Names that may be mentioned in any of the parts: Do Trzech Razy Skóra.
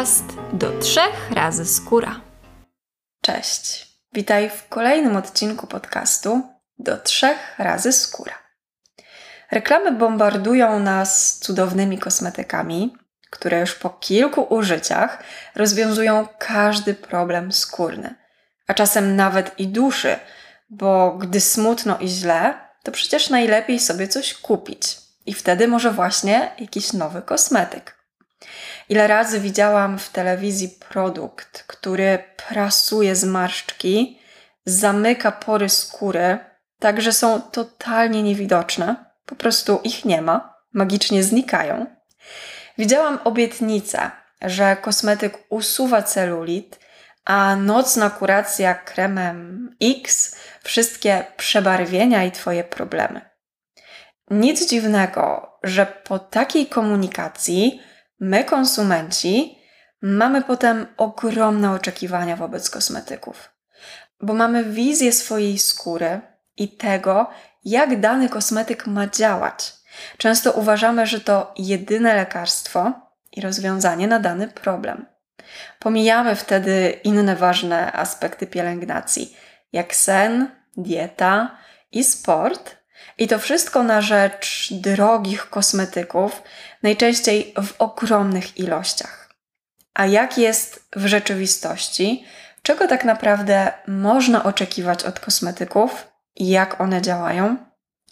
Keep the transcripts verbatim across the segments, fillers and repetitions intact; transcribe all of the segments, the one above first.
podcast Do Trzech Razy Skóra. Cześć, witaj w kolejnym odcinku podcastu Do Trzech Razy Skóra. Reklamy bombardują nas cudownymi kosmetykami, które już po kilku użyciach rozwiązują każdy problem skórny, a czasem nawet i duszy, bo gdy smutno i źle, to przecież najlepiej sobie coś kupić i wtedy może właśnie jakiś nowy kosmetyk. Ile razy widziałam w telewizji produkt, który prasuje zmarszczki, zamyka pory skóry, tak że są totalnie niewidoczne, po prostu ich nie ma, magicznie znikają. Widziałam obietnicę, że kosmetyk usuwa celulit, a nocna kuracja kremem X wszystkie przebarwienia i Twoje problemy. Nic dziwnego, że po takiej komunikacji my, konsumenci, mamy potem ogromne oczekiwania wobec kosmetyków, bo mamy wizję swojej skóry i tego, jak dany kosmetyk ma działać. Często uważamy, że to jedyne lekarstwo i rozwiązanie na dany problem. Pomijamy wtedy inne ważne aspekty pielęgnacji, jak sen, dieta i sport. I to wszystko na rzecz drogich kosmetyków, najczęściej w ogromnych ilościach. A jak jest w rzeczywistości? Czego tak naprawdę można oczekiwać od kosmetyków i jak one działają?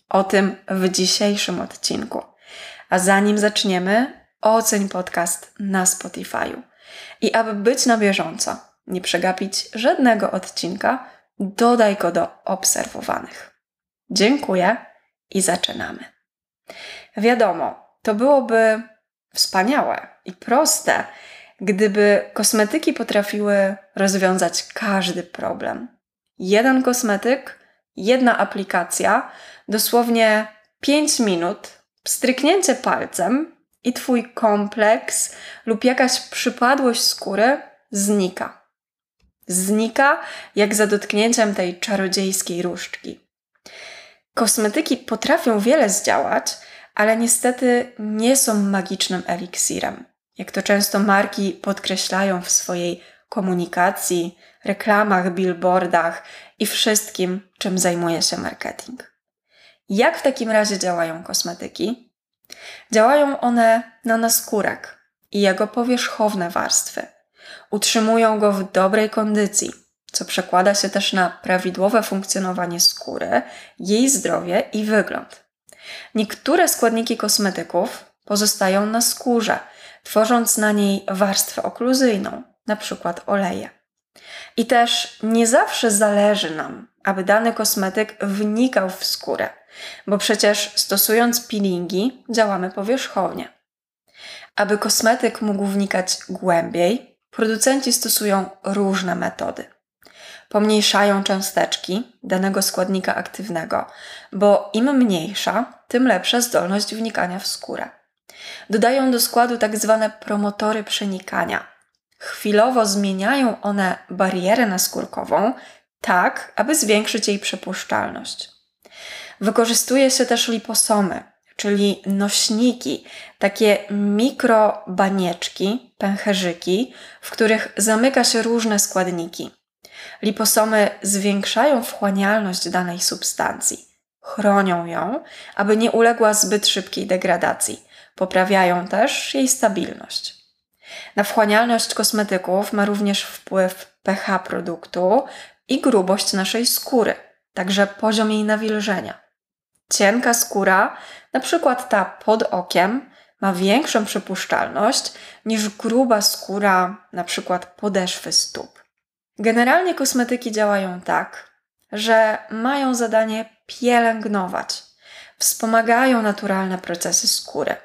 O tym w dzisiejszym odcinku. A zanim zaczniemy, oceń podcast na Spotify'u. I aby być na bieżąco, nie przegapić żadnego odcinka, dodaj go do obserwowanych. Dziękuję i zaczynamy. Wiadomo, to byłoby wspaniałe i proste, gdyby kosmetyki potrafiły rozwiązać każdy problem. Jeden kosmetyk, jedna aplikacja, dosłownie pięć minut, pstryknięcie palcem i Twój kompleks lub jakaś przypadłość skóry znika. Znika jak za dotknięciem tej czarodziejskiej różdżki. Kosmetyki potrafią wiele zdziałać, ale niestety nie są magicznym eliksirem, jak to często marki podkreślają w swojej komunikacji, reklamach, billboardach i wszystkim, czym zajmuje się marketing. Jak w takim razie działają kosmetyki? Działają one na naskórek i jego powierzchowne warstwy. Utrzymują go w dobrej kondycji, co przekłada się też na prawidłowe funkcjonowanie skóry, jej zdrowie i wygląd. Niektóre składniki kosmetyków pozostają na skórze, tworząc na niej warstwę okluzyjną, np. oleje. I też nie zawsze zależy nam, aby dany kosmetyk wnikał w skórę, bo przecież stosując peelingi działamy powierzchownie. Aby kosmetyk mógł wnikać głębiej, producenci stosują różne metody. Pomniejszają cząsteczki danego składnika aktywnego, bo im mniejsza, tym lepsza zdolność wnikania w skórę. Dodają do składu tak zwane promotory przenikania. Chwilowo zmieniają one barierę naskórkową tak, aby zwiększyć jej przepuszczalność. Wykorzystuje się też liposomy, czyli nośniki, takie mikrobanieczki, pęcherzyki, w których zamyka się różne składniki. Liposomy zwiększają wchłanialność danej substancji, chronią ją, aby nie uległa zbyt szybkiej degradacji, poprawiają też jej stabilność. Na wchłanialność kosmetyków ma również wpływ pH produktu i grubość naszej skóry, także poziom jej nawilżenia. Cienka skóra, na przykład ta pod okiem, ma większą przepuszczalność niż gruba skóra, na przykład podeszwy stóp. Generalnie kosmetyki działają tak, że mają zadanie pielęgnować, wspomagają naturalne procesy skóry,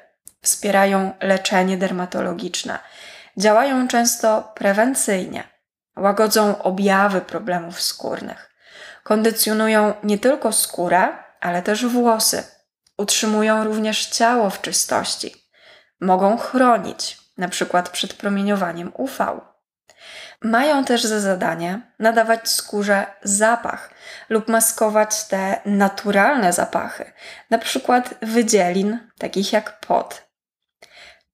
wspierają leczenie dermatologiczne, działają często prewencyjnie, łagodzą objawy problemów skórnych, kondycjonują nie tylko skórę, ale też włosy, utrzymują również ciało w czystości, mogą chronić, na przykład przed promieniowaniem U V. Mają też za zadanie nadawać skórze zapach lub maskować te naturalne zapachy, na przykład wydzielin, takich jak pot.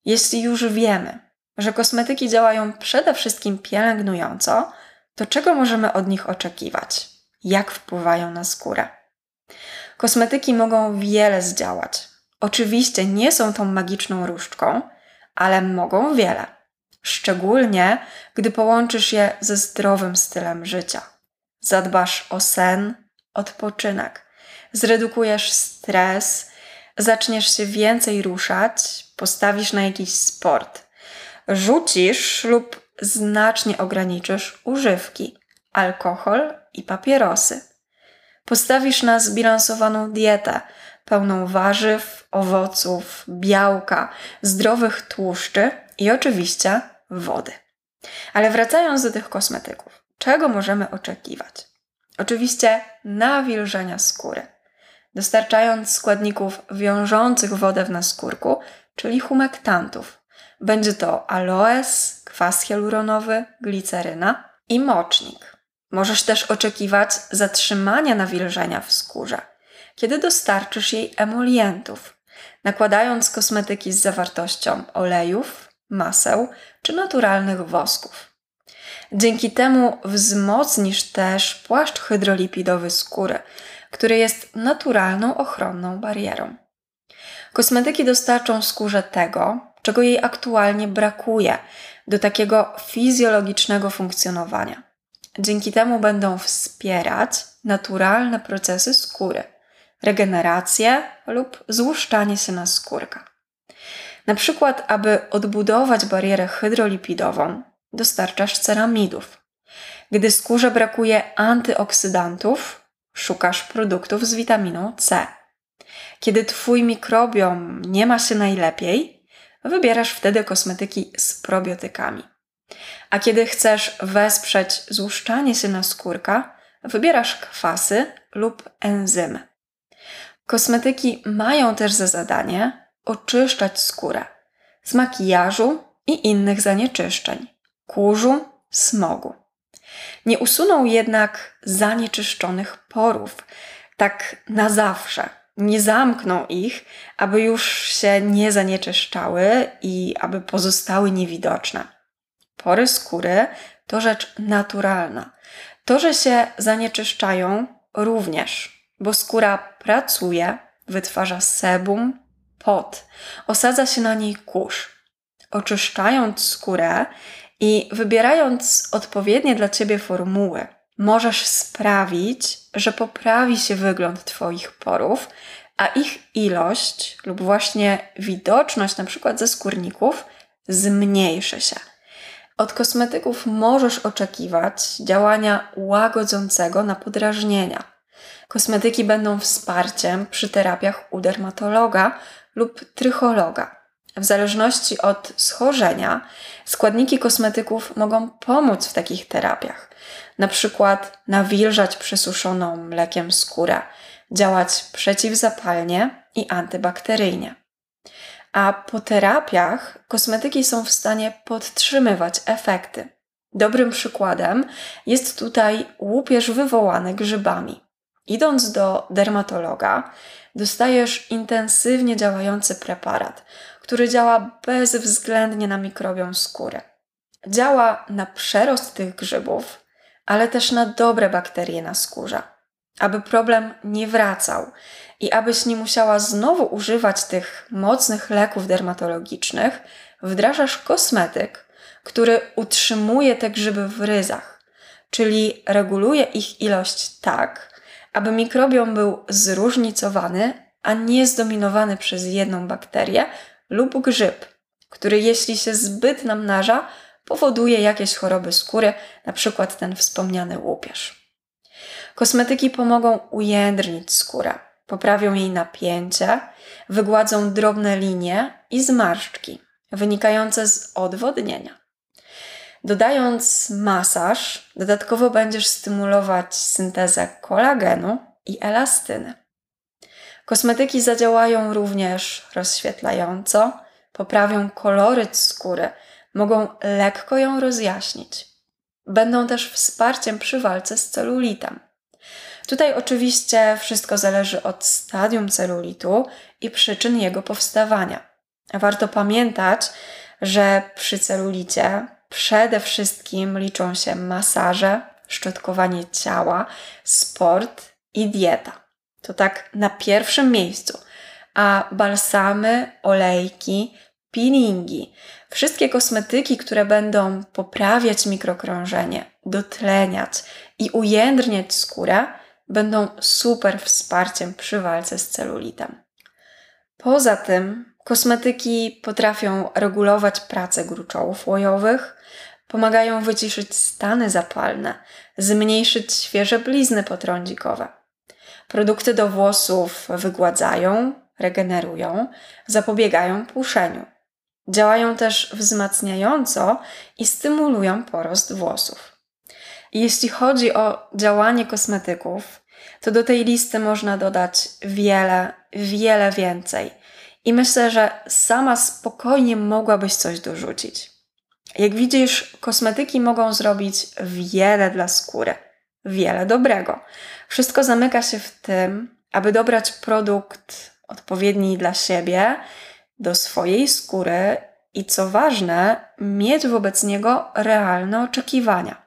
Jeśli już wiemy, że kosmetyki działają przede wszystkim pielęgnująco, to czego możemy od nich oczekiwać? Jak wpływają na skórę? Kosmetyki mogą wiele zdziałać. Oczywiście nie są tą magiczną różdżką, ale mogą wiele. Szczególnie, gdy połączysz je ze zdrowym stylem życia. Zadbasz o sen, odpoczynek, zredukujesz stres, zaczniesz się więcej ruszać, postawisz na jakiś sport, rzucisz lub znacznie ograniczysz używki, alkohol i papierosy. Postawisz na zbilansowaną dietę, pełną warzyw, owoców, białka, zdrowych tłuszczy i oczywiście wody. Ale wracając do tych kosmetyków, czego możemy oczekiwać? Oczywiście nawilżenia skóry, dostarczając składników wiążących wodę w naskórku, czyli humektantów. Będzie to aloes, kwas hialuronowy, gliceryna i mocznik. Możesz też oczekiwać zatrzymania nawilżenia w skórze, kiedy dostarczysz jej emolientów, nakładając kosmetyki z zawartością olejów, maseł czy naturalnych wosków. Dzięki temu wzmocnisz też płaszcz hydrolipidowy skóry, który jest naturalną ochronną barierą. Kosmetyki dostarczą skórze tego, czego jej aktualnie brakuje do takiego fizjologicznego funkcjonowania. Dzięki temu będą wspierać naturalne procesy skóry, regenerację lub złuszczanie się naskórka. Na przykład, aby odbudować barierę hydrolipidową, dostarczasz ceramidów. Gdy skórze brakuje antyoksydantów, szukasz produktów z witaminą C. Kiedy Twój mikrobiom nie ma się najlepiej, wybierasz wtedy kosmetyki z probiotykami. A kiedy chcesz wesprzeć złuszczanie się naskórka, wybierasz kwasy lub enzymy. Kosmetyki mają też za zadanie oczyszczać skórę z makijażu i innych zanieczyszczeń, kurzu, smogu. Nie usuną jednak zanieczyszczonych porów, tak na zawsze. Nie zamkną ich, aby już się nie zanieczyszczały i aby pozostały niewidoczne. Pory skóry to rzecz naturalna. To, że się zanieczyszczają również, bo skóra pracuje, wytwarza sebum, pot, osadza się na niej kurz. Oczyszczając skórę i wybierając odpowiednie dla Ciebie formuły, możesz sprawić, że poprawi się wygląd Twoich porów, a ich ilość lub właśnie widoczność np. ze skórników zmniejszy się. Od kosmetyków możesz oczekiwać działania łagodzącego na podrażnienia. Kosmetyki będą wsparciem przy terapiach u dermatologa lub trychologa. W zależności od schorzenia składniki kosmetyków mogą pomóc w takich terapiach. Na przykład nawilżać przesuszoną mlekiem skórę, działać przeciwzapalnie i antybakteryjnie. A po terapiach kosmetyki są w stanie podtrzymywać efekty. Dobrym przykładem jest tutaj łupież wywołany grzybami. Idąc do dermatologa, dostajesz intensywnie działający preparat, który działa bezwzględnie na mikrobiom skóry. Działa na przerost tych grzybów, ale też na dobre bakterie na skórze, aby problem nie wracał i abyś nie musiała znowu używać tych mocnych leków dermatologicznych, wdrażasz kosmetyk, który utrzymuje te grzyby w ryzach, czyli reguluje ich ilość tak, aby mikrobiom był zróżnicowany, a nie zdominowany przez jedną bakterię lub grzyb, który jeśli się zbyt namnaża, powoduje jakieś choroby skóry, na przykład ten wspomniany łupież. Kosmetyki pomogą ujędrnić skórę, poprawią jej napięcie, wygładzą drobne linie i zmarszczki wynikające z odwodnienia. Dodając masaż, dodatkowo będziesz stymulować syntezę kolagenu i elastyny. Kosmetyki zadziałają również rozświetlająco, poprawią koloryt skóry, mogą lekko ją rozjaśnić. Będą też wsparciem przy walce z celulitem. Tutaj oczywiście wszystko zależy od stadium celulitu i przyczyn jego powstawania. Warto pamiętać, że przy celulicie przede wszystkim liczą się masaże, szczotkowanie ciała, sport i dieta. To tak na pierwszym miejscu. A balsamy, olejki, peelingi, wszystkie kosmetyki, które będą poprawiać mikrokrążenie, dotleniać i ujędrniać skórę, będą super wsparciem przy walce z celulitem. Poza tym kosmetyki potrafią regulować pracę gruczołów łojowych, pomagają wyciszyć stany zapalne, zmniejszyć świeże blizny potrądzikowe. Produkty do włosów wygładzają, regenerują, zapobiegają puszeniu. Działają też wzmacniająco i stymulują porost włosów. Jeśli chodzi o działanie kosmetyków, to do tej listy można dodać wiele, wiele więcej. I myślę, że sama spokojnie mogłabyś coś dorzucić. Jak widzisz, kosmetyki mogą zrobić wiele dla skóry, wiele dobrego. Wszystko zamyka się w tym, aby dobrać produkt odpowiedni dla siebie, do swojej skóry i co ważne, mieć wobec niego realne oczekiwania.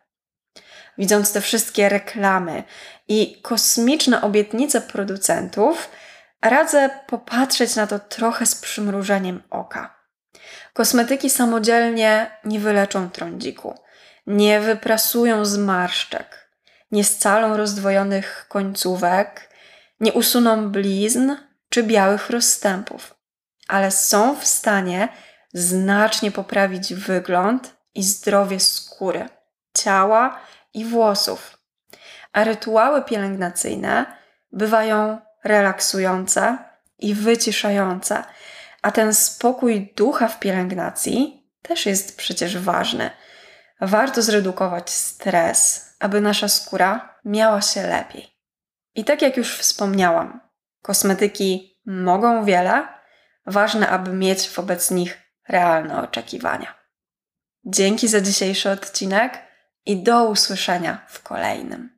Widząc te wszystkie reklamy i kosmiczne obietnice producentów, radzę popatrzeć na to trochę z przymrużeniem oka. Kosmetyki samodzielnie nie wyleczą trądziku, nie wyprasują zmarszczek, nie scalą rozdwojonych końcówek, nie usuną blizn czy białych rozstępów, ale są w stanie znacznie poprawić wygląd i zdrowie skóry, ciała i włosów. A rytuały pielęgnacyjne bywają relaksujące i wyciszające, a ten spokój ducha w pielęgnacji też jest przecież ważny. Warto zredukować stres, aby nasza skóra miała się lepiej. I tak jak już wspomniałam, kosmetyki mogą wiele, ważne, aby mieć wobec nich realne oczekiwania. Dzięki za dzisiejszy odcinek i do usłyszenia w kolejnym.